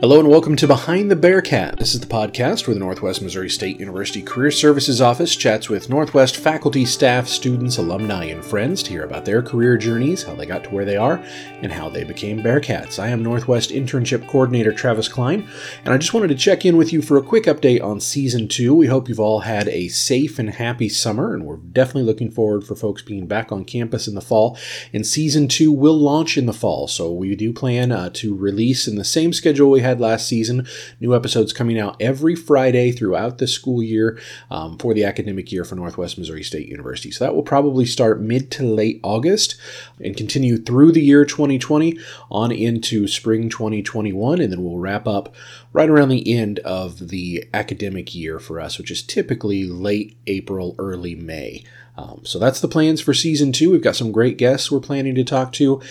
Hello and welcome to Behind the Bearcat. This is the podcast where the Northwest Missouri State University Career Services Office chats with Northwest faculty, staff, students, alumni, and friends to hear about their career journeys, how they got to where they are, and how they became Bearcats. I am Northwest Internship Coordinator Travis Klein, and I just wanted to check in with you for a quick update on Season 2. We hope you've all had a safe and happy summer, and we're definitely looking forward for folks being back on campus in the fall. And Season 2 will launch in the fall, so we do plan to release in the same schedule we had last season. New episodes coming out every Friday throughout the school year for the academic year for Northwest Missouri State University. So that will probably start mid to late August and continue through the year 2020 on into spring 2021, and then we'll wrap up right around the end of the academic year for us, which is typically late April, early May. So that's the plans for Season 2. We've got some great guests we're planning to talk to.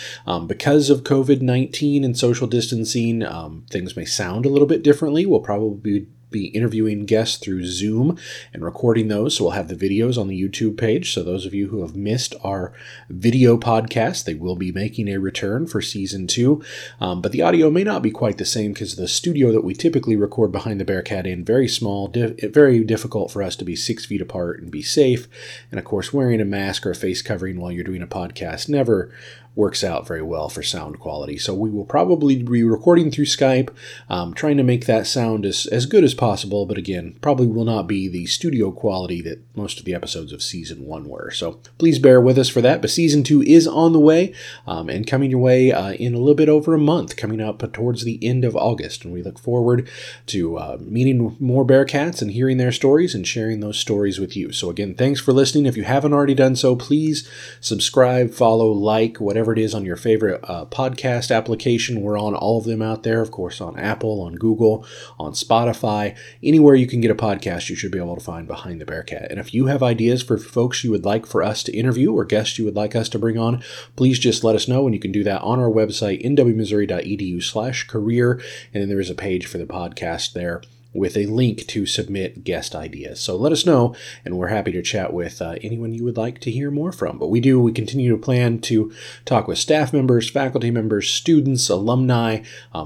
Because of COVID-19 and social distancing, things may sound a little bit differently. We'll probably be interviewing guests through Zoom and recording those, so we'll have the videos on the YouTube page. So those of you who have missed our video podcast, they will be making a return for Season 2, but the audio may not be quite the same because the studio that we typically record Behind the Bearcat in, very small, very difficult for us to be 6 feet apart and be safe, and of course wearing a mask or a face covering while you're doing a podcast never works out very well for sound quality. So we will probably be recording through Skype, trying to make that sound as good as possible, but again, probably will not be the studio quality that most of the episodes of Season 1 were. So please bear with us for that, but Season 2 is on the way, and coming your way in a little bit over a month, coming up towards the end of August, and we look forward to meeting more Bearcats and hearing their stories and sharing those stories with you. So again, thanks for listening. If you haven't already done so, please subscribe, follow, like, whatever it is on your favorite podcast application. We're on all of them out there, of course, on Apple, on Google, on Spotify. Anywhere you can get a podcast, you should be able to find Behind the Bearcat. And if you have ideas for folks you would like for us to interview or guests you would like us to bring on, please just let us know, and you can do that on our website, nwmissouri.edu/career, and then there is a page for the podcast there with a link to submit guest ideas. So let us know, and we're happy to chat with anyone you would like to hear more from. But we continue to plan to talk with staff members, faculty members, students, alumni,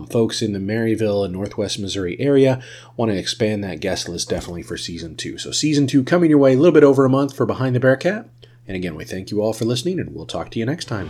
folks in the Maryville and Northwest Missouri area. Want to expand that guest list definitely for Season 2. So Season 2 coming your way a little bit over a month for Behind the Bearcat. And again, we thank you all for listening, and we'll talk to you next time.